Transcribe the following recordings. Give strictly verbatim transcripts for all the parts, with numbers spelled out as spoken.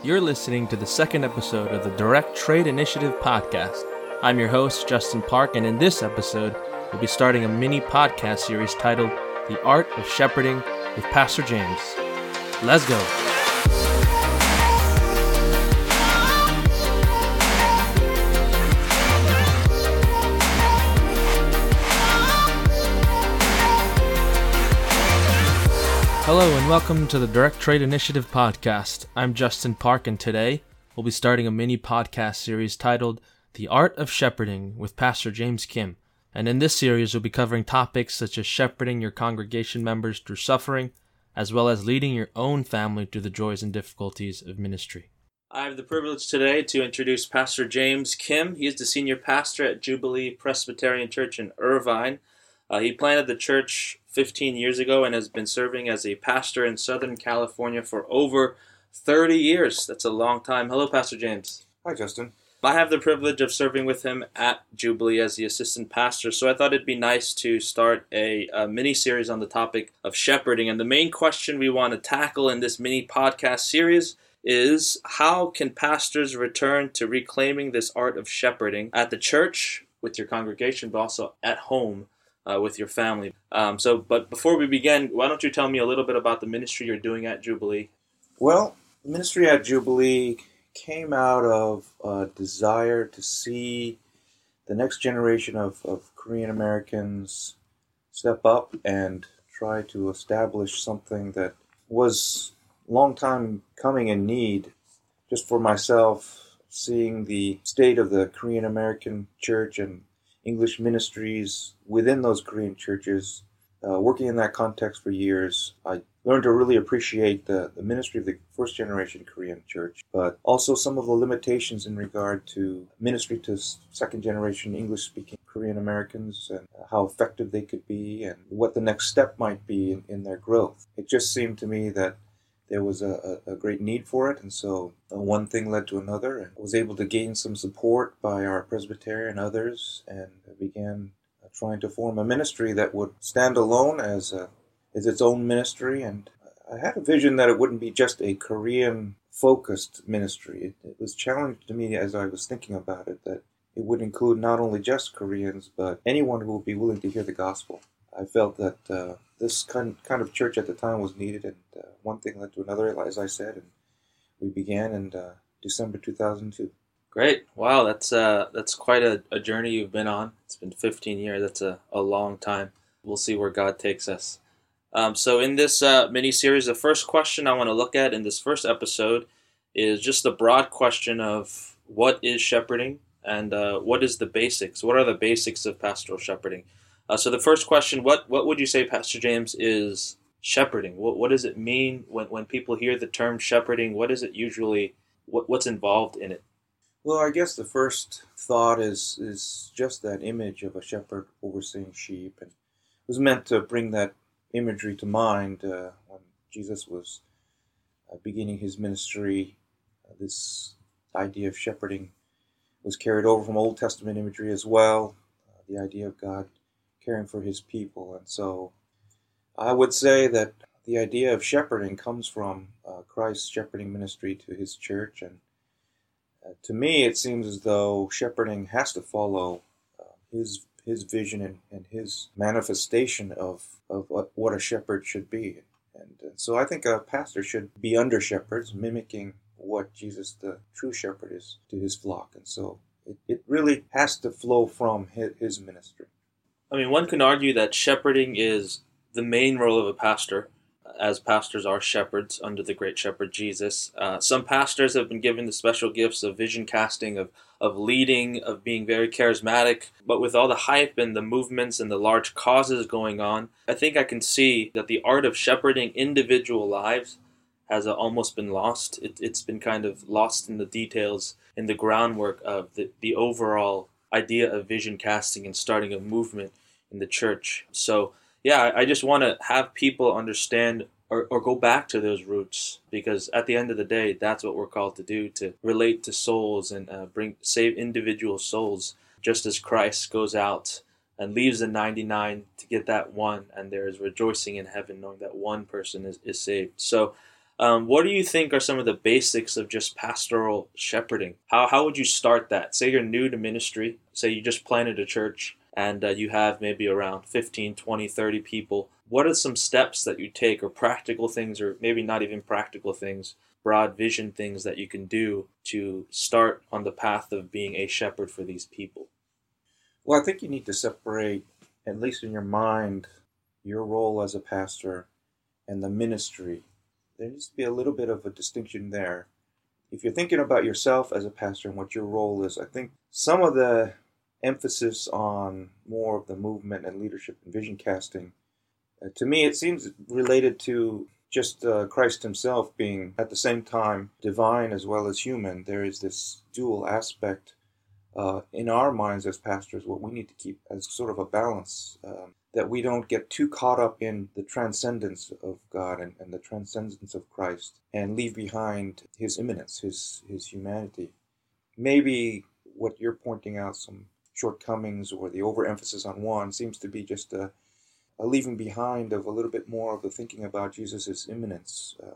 You're listening to the second episode of the Direct Trade Initiative podcast. I'm your host, Justin Park, and in this episode, we'll be starting a mini podcast series titled The Art of Shepherding with Pastor James. Let's go. Hello and welcome to the Direct Trade Initiative podcast. I'm Justin Park, and today we'll be starting a mini podcast series titled The Art of Shepherding with Pastor James Kim. And in this series, we'll be covering topics such as shepherding your congregation members through suffering, as well as leading your own family through the joys and difficulties of ministry. I have the privilege today to introduce Pastor James Kim. He is the senior pastor at Jubilee Presbyterian Church in Irvine. Uh, he planted the church fifteen years ago and has been serving as a pastor in Southern California for over thirty years. That's a long time. Hello, Pastor James. Hi, Justin. I have the privilege of serving with him at Jubilee as the assistant pastor, so I thought it'd be nice to start a, a mini-series on the topic of shepherding. And the main question we want to tackle in this mini-podcast series is, how can pastors return to reclaiming this art of shepherding at the church, with your congregation, but also at home? Uh, with your family. Um, so, but before we begin, why don't you tell me a little bit about the ministry you're doing at Jubilee? Well, ministry at Jubilee came out of a desire to see the next generation of, of Korean Americans step up and try to establish something that was a long time coming in need. Just for myself, seeing the state of the Korean American church and English ministries within those Korean churches, uh, working in that context for years, I learned to really appreciate the, the ministry of the first-generation Korean church, but also some of the limitations in regard to ministry to second-generation English-speaking Korean Americans and how effective they could be and what the next step might be in, in their growth. It just seemed to me that there was a, a great need for it, and so one thing led to another, and I was able to gain some support by our Presbyterian and others, and began trying to form a ministry that would stand alone as a, as its own ministry. And I had a vision that it wouldn't be just a Korean-focused ministry. It, it was challenged to me as I was thinking about it that it would include not only just Koreans, but anyone who would be willing to hear the gospel. I felt that uh, this kind kind of church at the time was needed, and uh, one thing led to another, as I said, and we began in uh, December two thousand two. Great. Wow, that's uh, that's quite a, a journey you've been on. It's been fifteen years. That's a, a long time. We'll see where God takes us. Um, so in this uh, mini-series, the first question I want to look at in this first episode is just the broad question of what is shepherding and uh, what is the basics? What are the basics of pastoral shepherding? Uh, so the first question, what, what would you say, Pastor James, is shepherding? What what does it mean when, when people hear the term shepherding? What is it usually, what, what's involved in it? Well, I guess the first thought is is just that image of a shepherd overseeing sheep. And it was meant to bring that imagery to mind uh, when Jesus was uh, beginning his ministry. Uh, this idea of shepherding was carried over from Old Testament imagery as well, uh, the idea of God caring for his people. And so I would say that the idea of shepherding comes from uh, Christ's shepherding ministry to his church. And uh, to me, it seems as though shepherding has to follow uh, his his vision and, and his manifestation of, of what, what a shepherd should be. And, and so I think a pastor should be under shepherds, mimicking what Jesus, the true shepherd, is to his flock. And so it, it really has to flow from his, his ministry. I mean, one can argue that shepherding is the main role of a pastor, as pastors are shepherds under the great shepherd Jesus. Uh, some pastors have been given the special gifts of vision casting, of, of leading, of being very charismatic. But with all the hype and the movements and the large causes going on, I think I can see that the art of shepherding individual lives has uh, almost been lost. It, it's been kind of lost in the details, in the groundwork of the, the overall idea of vision casting and starting a movement in the church. So yeah, I just want to have people understand or, or go back to those roots, because at the end of the day, that's what we're called to do, to relate to souls and uh, bring save individual souls, just as Christ goes out and leaves the ninety-nine to get that one, and there is rejoicing in heaven knowing that one person is, is saved. So Um, what do you think are some of the basics of just pastoral shepherding? How how would you start that? Say you're new to ministry. Say you just planted a church and uh, you have maybe around fifteen, twenty, thirty people. What are some steps that you take, or practical things, or maybe not even practical things, broad vision things that you can do to start on the path of being a shepherd for these people? Well, I think you need to separate, at least in your mind, your role as a pastor and the ministry. There needs to be a little bit of a distinction there. If you're thinking about yourself as a pastor and what your role is, I think some of the emphasis on more of the movement and leadership and vision casting, uh, to me, it seems related to just uh, Christ himself being at the same time divine as well as human. There is this dual aspect uh, in our minds as pastors, what we need to keep as sort of a balance. Um, that we don't get too caught up in the transcendence of God and, and the transcendence of Christ and leave behind his immanence, his his humanity. Maybe what you're pointing out, some shortcomings or the overemphasis on one, seems to be just a, a leaving behind of a little bit more of the thinking about Jesus' immanence. Uh,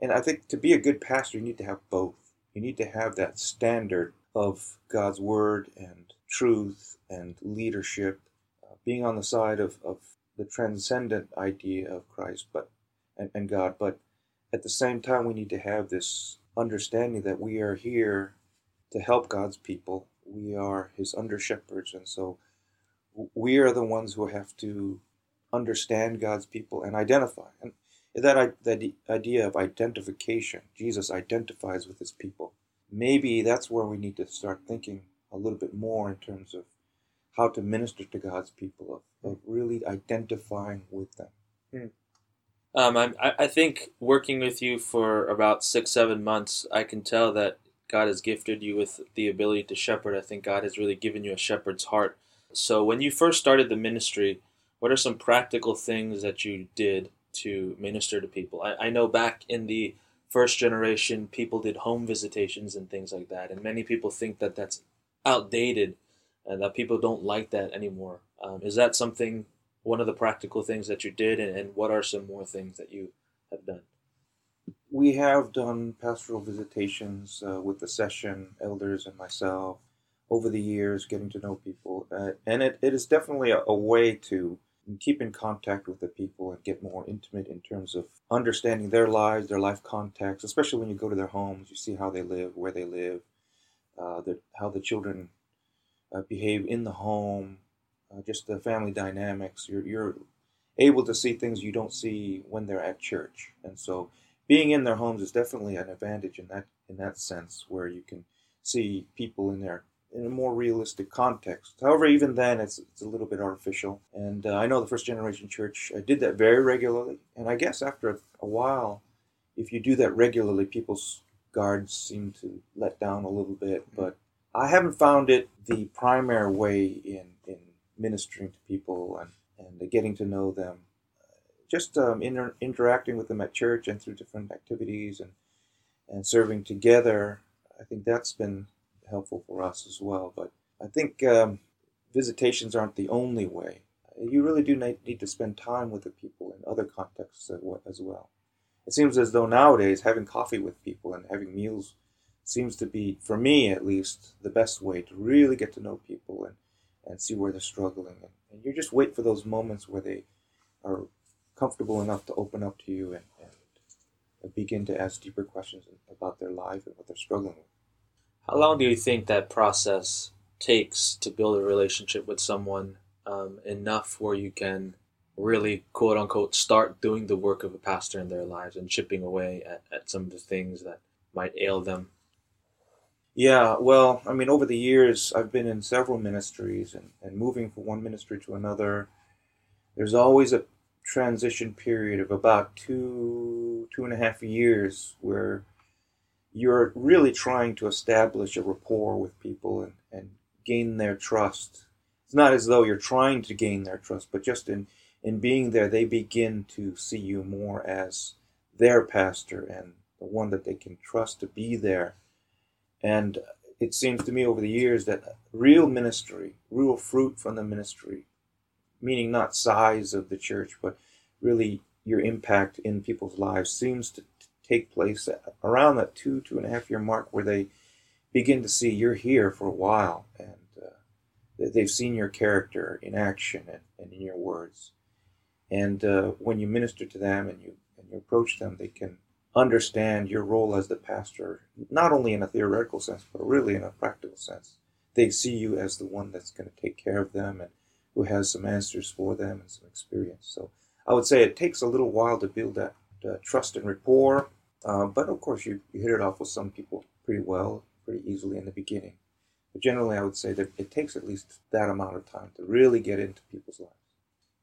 and I think to be a good pastor, you need to have both. You need to have that standard of God's word and truth and leadership, being on the side of, of the transcendent idea of Christ but and, and God, but at the same time we need to have this understanding that we are here to help God's people. We are his under-shepherds, and so we are the ones who have to understand God's people and identify. And that, that idea of identification, Jesus identifies with his people. Maybe that's where we need to start thinking a little bit more in terms of how to minister to God's people, of, of really identifying with them. Mm. Um, I, I think working with you for about six, seven months, I can tell that God has gifted you with the ability to shepherd. I think God has really given you a shepherd's heart. So when you first started the ministry, what are some practical things that you did to minister to people? I, I know back in the first generation, people did home visitations and things like that, and many people think that that's outdated and that people don't like that anymore. Um, is that something, one of the practical things that you did, and, and what are some more things that you have done? We have done pastoral visitations uh, with the session, elders and myself, over the years, getting to know people. Uh, and it, it is definitely a, a way to keep in contact with the people and get more intimate in terms of understanding their lives, their life context, especially when you go to their homes, you see how they live, where they live, uh, the, how the children Uh, behave in the home, uh, just the family dynamics. You're you're able to see things you don't see when they're at church, and so being in their homes is definitely an advantage in that in that sense, where you can see people in their in a more realistic context. However, even then, it's it's a little bit artificial. And uh, I know the first generation church uh, did that very regularly, and I guess after a, a while, if you do that regularly, people's guards seem to let down a little bit, but I haven't found it the primary way in, in ministering to people and, and getting to know them. Just um, inter- interacting with them at church and through different activities and, and serving together, I think that's been helpful for us as well. But I think um, visitations aren't the only way. You really do need to spend time with the people in other contexts as well. It seems as though nowadays having coffee with people and having meals seems to be, for me at least, the best way to really get to know people and, and see where they're struggling. And, and you just wait for those moments where they are comfortable enough to open up to you and, and begin to ask deeper questions about their life and what they're struggling with. How long do you think that process takes to build a relationship with someone um, enough where you can really, quote-unquote, start doing the work of a pastor in their lives and chipping away at, at some of the things that might ail them? Yeah, well, I mean, over the years, I've been in several ministries and, and moving from one ministry to another. There's always a transition period of about two, two and a half years where you're really trying to establish a rapport with people and, and gain their trust. It's not as though you're trying to gain their trust, but just in, in being there, they begin to see you more as their pastor and the one that they can trust to be there. And it seems to me over the years that real ministry, real fruit from the ministry, meaning not size of the church, but really your impact in people's lives, seems to take place around that two, two and a half year mark, where they begin to see you're here for a while, and uh, they've seen your character in action and, and in your words. And uh, when you minister to them and you, and you approach them, they can understand your role as the pastor, not only in a theoretical sense, but really in a practical sense. They see you as the one that's going to take care of them and who has some answers for them and some experience. So I would say it takes a little while to build that uh, trust and rapport. Uh, but of course, you, you hit it off with some people pretty well, pretty easily in the beginning. But generally, I would say that it takes at least that amount of time to really get into people's lives.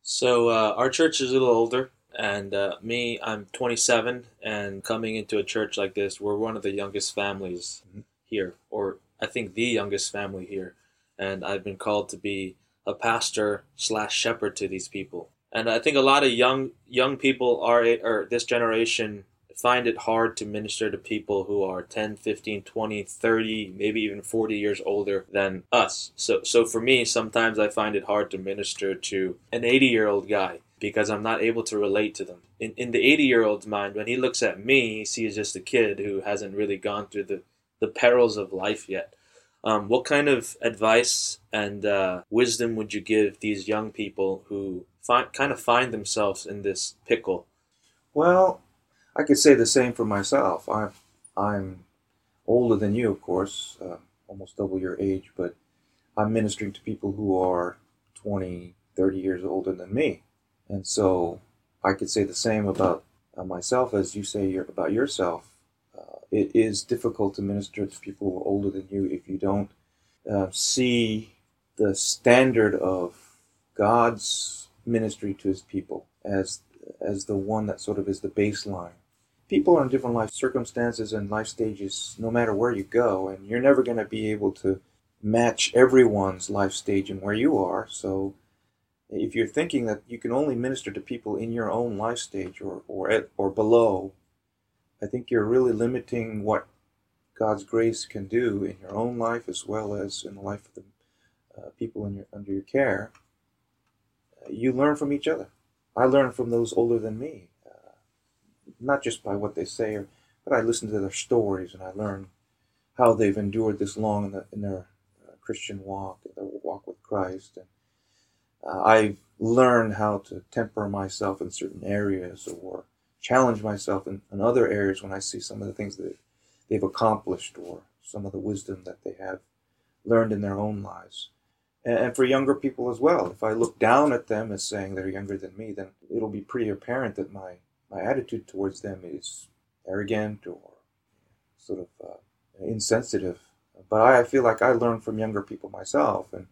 So uh, our church is a little older. And uh, me, I'm twenty-seven, and coming into a church like this, we're one of the youngest families mm-hmm. here, or I think the youngest family here. And I've been called to be a pastor slash shepherd to these people. And I think a lot of young young people are, or this generation, find it hard to minister to people who are ten, fifteen, twenty, thirty, maybe even forty years older than us. So, so for me, sometimes I find it hard to minister to an eighty-year-old guy, because I'm not able to relate to them. In in the eighty-year-old's mind, when he looks at me, he sees just a kid who hasn't really gone through the, the perils of life yet. Um, what kind of advice and uh, wisdom would you give these young people who find, kind of find themselves in this pickle? Well, I could say the same for myself. I'm, I'm older than you, of course, uh, almost double your age, but I'm ministering to people who are twenty, thirty years older than me. And so I could say the same about myself as you say about yourself. Uh, it is difficult to minister to people who are older than you if you don't uh, see the standard of God's ministry to his people as as the one that sort of is the baseline. People are in different life circumstances and life stages no matter where you go, and you're never going to be able to match everyone's life stage and where you are. So if you're thinking that you can only minister to people in your own life stage or or at, or below, I think you're really limiting what God's grace can do in your own life as well as in the life of the uh, people in your, under your care. Uh, you learn from each other. I learn from those older than me, uh, not just by what they say, or, but I listen to their stories and I learn how they've endured this long in, the, in their uh, Christian walk, their walk with Christ, and Uh, I've learned how to temper myself in certain areas or challenge myself in, in other areas when I see some of the things that they've, they've accomplished or some of the wisdom that they have learned in their own lives. And, and for younger people as well, if I look down at them as saying they're younger than me, then it'll be pretty apparent that my, my attitude towards them is arrogant or sort of uh, insensitive. But I, I feel like I learn from younger people myself, and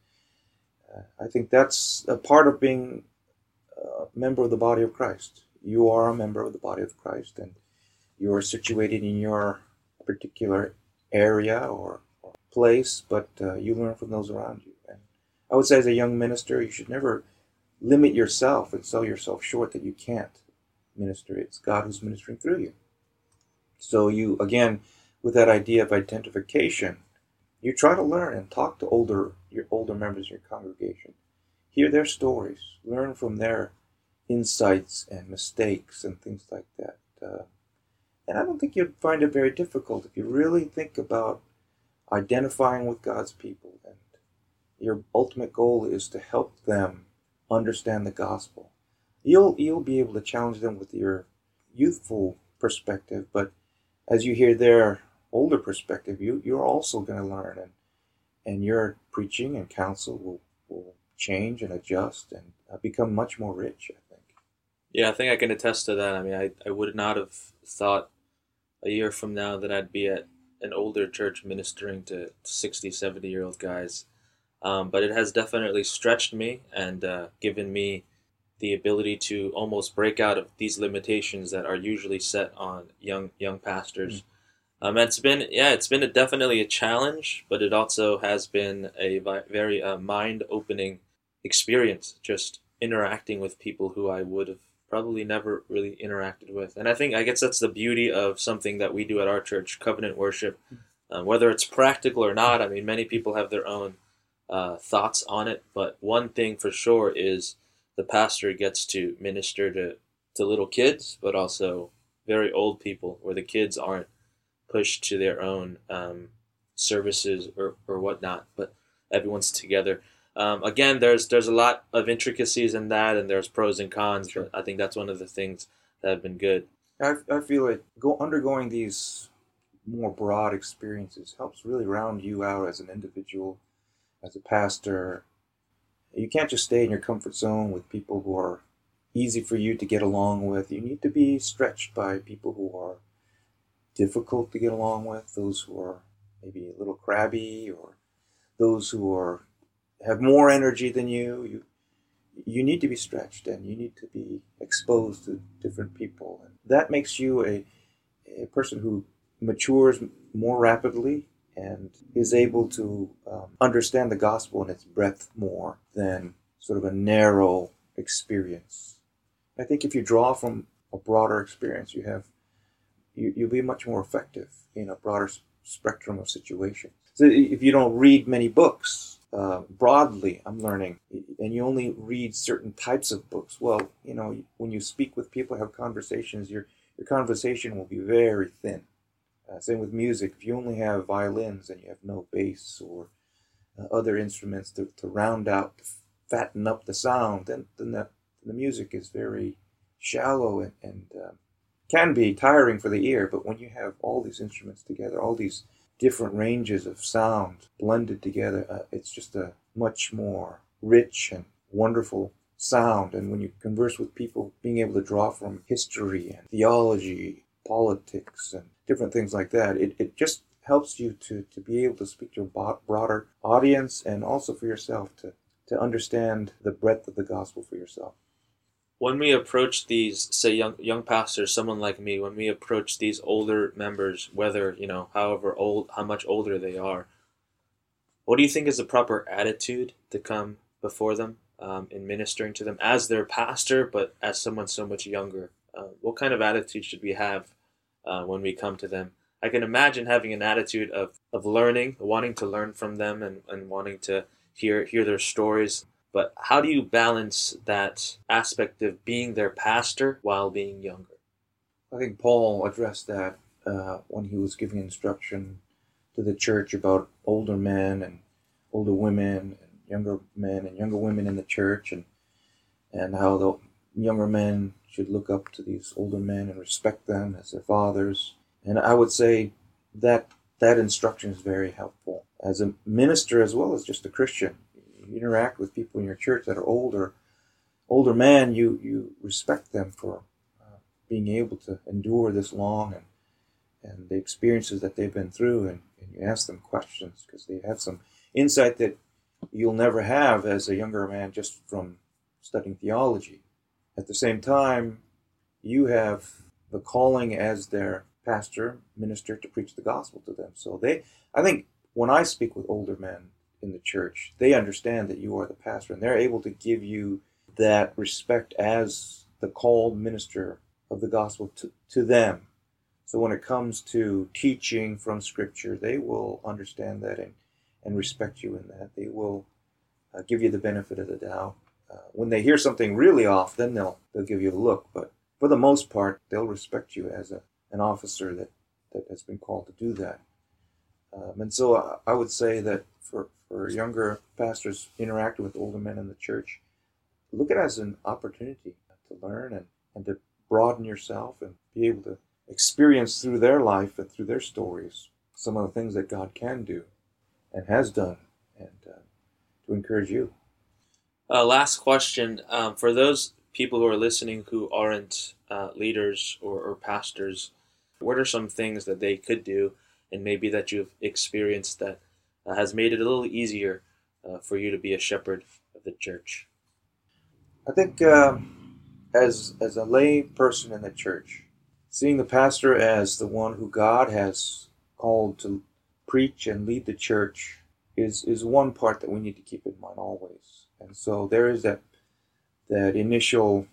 I think that's a part of being a member of the body of Christ. You are a member of the body of Christ, and you are situated in your particular area or, or place, but uh, you learn from those around you. And I would say as a young minister, you should never limit yourself and sell yourself short that you can't minister. It's God who's ministering through you. So you, again, with that idea of identification, you try to learn and talk to older your older members of your congregation. Hear their stories. Learn from their insights and mistakes and things like that. Uh, and I don't think you'd find it very difficult if you really think about identifying with God's people. And your ultimate goal is to help them understand the gospel. You'll, you'll be able to challenge them with your youthful perspective, but as you hear their older perspective, you, you're also going to learn, and and your preaching and counsel will, will change and adjust and become much more rich, I think. Yeah, I think I can attest to that. I mean, I, I would not have thought a year from now that I'd be at an older church ministering to sixty, seventy-year-old guys. Um, but it has definitely stretched me and uh, given me the ability to almost break out of these limitations that are usually set on young young pastors. Mm-hmm. Um, it's been, yeah, it's been a, definitely a challenge, but it also has been a vi- very uh, mind-opening experience, just interacting with people who I would have probably never really interacted with. And I think, I guess that's the beauty of something that we do at our church, Covenant Worship, um, whether it's practical or not. I mean, many people have their own uh, thoughts on it, but one thing for sure is the pastor gets to minister to, to little kids, but also very old people, where the kids aren't pushed to their own um, services or, or whatnot, but everyone's together. Um, again, there's there's a lot of intricacies in that, and there's pros and cons, sure. But I think that's one of the things that have been good. I, I feel like go, undergoing these more broad experiences helps really round you out as an individual, as a pastor. You can't just stay in your comfort zone with people who are easy for you to get along with. You need to be stretched by people who are difficult to get along with, those who are maybe a little crabby, or those who are have more energy than you. You you need to be stretched, and you need to be exposed to different people. And that makes you a, a person who matures more rapidly and is able to um, understand the gospel in its breadth more than sort of a narrow experience. I think if you draw from a broader experience, you have you, you'll be much more effective in a broader spectrum of situations. So if you don't read many books, Uh, broadly, I'm learning, and you only read certain types of books. Well, you know, when you speak with people, have conversations, your your conversation will be very thin. Uh, same with music. If you only have violins and you have no bass or uh, other instruments to, to round out, to fatten up the sound, then then the, the music is very shallow and, and uh, can be tiring for the ear. But when you have all these instruments together, all these different ranges of sound blended together, uh, it's just a much more rich and wonderful sound. And when you converse with people, being able to draw from history and theology, politics, and different things like that, it, it just helps you to, to be able to speak to a broader audience, and also for yourself to, to understand the breadth of the gospel for yourself. When we approach these, say, young young pastors, someone like me, when we approach these older members, whether, you know, however old, how much older they are, what do you think is the proper attitude to come before them um, in ministering to them as their pastor, but as someone so much younger? Uh, what kind of attitude should we have uh, when we come to them? I can imagine having an attitude of, of learning, wanting to learn from them, and, and wanting to hear hear their stories. But how do you balance that aspect of being their pastor while being younger? I think Paul addressed that uh, when he was giving instruction to the church about older men and older women, and younger men and younger women in the church, and and how the younger men should look up to these older men and respect them as their fathers. And I would say that that instruction is very helpful as a minister as well as just a Christian. You interact with people in your church that are older, older men, you, you respect them for uh, being able to endure this long and and the experiences that they've been through, and, and you ask them questions because they have some insight that you'll never have as a younger man just from studying theology. At the same time, you have the calling as their pastor, minister, to preach the gospel to them. So they, I think when I speak with older men in the church, they understand that you are the pastor, and they're able to give you that respect as the called minister of the gospel to, to them. So when it comes to teaching from Scripture, they will understand that and, and respect you in that. They will uh, give you the benefit of the doubt. Uh, when they hear something really off, then they'll they'll give you a look. But for the most part, they'll respect you as a, an officer that, that has been called to do that. Um, and so I, I would say that for for younger pastors interacting with older men in the church, look at it as an opportunity to learn and, and to broaden yourself and be able to experience through their life and through their stories some of the things that God can do and has done, and uh, to encourage you. Uh, last question. Um, for those people who are listening who aren't uh, leaders or, or pastors, what are some things that they could do, and maybe that you've experienced, that Uh, has made it a little easier uh, for you to be a shepherd of the church? I think uh, as as a lay person in the church, seeing the pastor as the one who God has called to preach and lead the church is, is one part that we need to keep in mind always. And so there is that that initial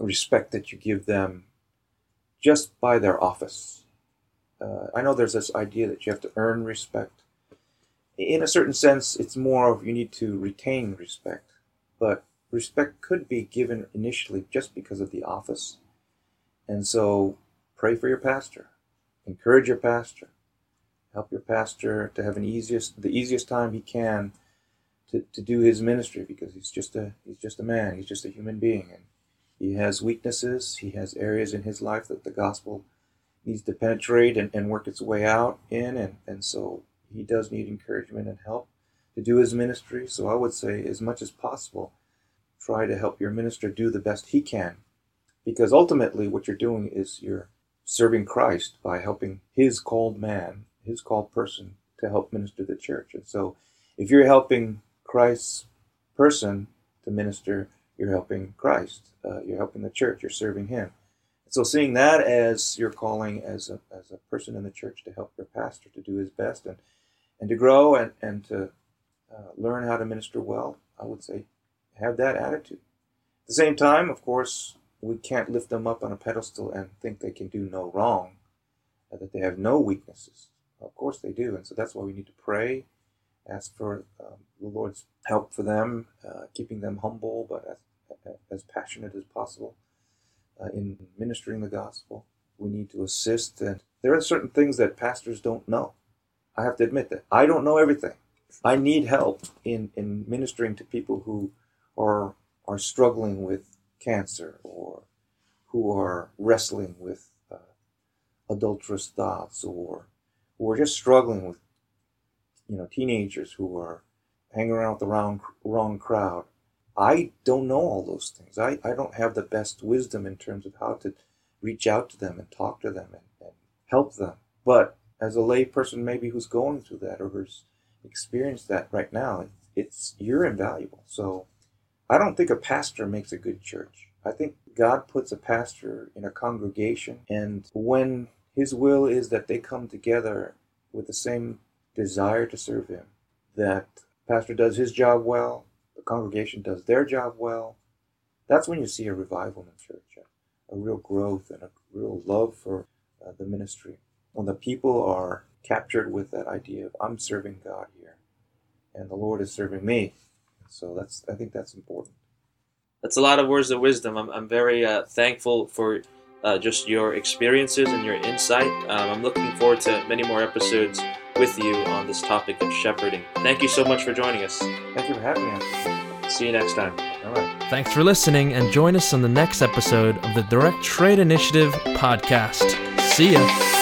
respect that you give them just by their office. Uh, I know there's this idea that you have to earn respect. In a certain sense, it's more of you need to retain respect, but respect could be given initially just because of the office. And so Pray for your pastor. Encourage your pastor. Help your pastor to have an easiest, the easiest time he can to, to do his ministry, because he's just a he's just a man. He's just a human being, and he has weaknesses. He has areas in his life that the gospel needs to penetrate and, and work its way out in, and, and so he does need encouragement and help to do his ministry. So I would say, as much as possible, try to help your minister do the best he can, because ultimately what you're doing is you're serving Christ by helping his called man, his called person, to help minister the church. And so if you're helping Christ's person to minister, you're helping Christ. Uh, you're helping the church. You're serving him. So seeing that as your calling as a as a person in the church, to help your pastor to do his best and, and to grow and, and to uh, learn how to minister well, I would say have that attitude. At the same time, of course, we can't lift them up on a pedestal and think they can do no wrong, or that they have no weaknesses. Of course they do, and so that's why we need to pray, ask for um, the Lord's help for them, uh, keeping them humble but as, as passionate as possible uh, in ministering the gospel. We need to assist, and there are certain things that pastors don't know. I have to admit that I don't know everything. I need help in, in ministering to people who are are struggling with cancer, or who are wrestling with uh, adulterous thoughts, or who are just struggling with, you know, teenagers who are hanging around with the wrong, wrong crowd. I don't know all those things. I, I don't have the best wisdom in terms of how to reach out to them and talk to them and, and help them. But as a lay person maybe who's going through that or who's experienced that right now, it's you're invaluable. So I don't think a pastor makes a good church. I think God puts a pastor in a congregation, and when his will is that they come together with the same desire to serve him, that pastor does his job well, the congregation does their job well, that's when you see a revival in the church, a, a real growth and a real love for uh, the ministry. When the people are captured with that idea of, I'm serving God here, and the Lord is serving me. So that's I think that's important. That's a lot of words of wisdom. I'm, I'm very uh, thankful for Uh, just your experiences and your insight. Um, I'm looking forward to many more episodes with you on this topic of shepherding. Thank you so much for joining us. Thank you for having me. See you next time. All right. Thanks for listening, and join us on the next episode of the Direct Trade Initiative podcast. See ya.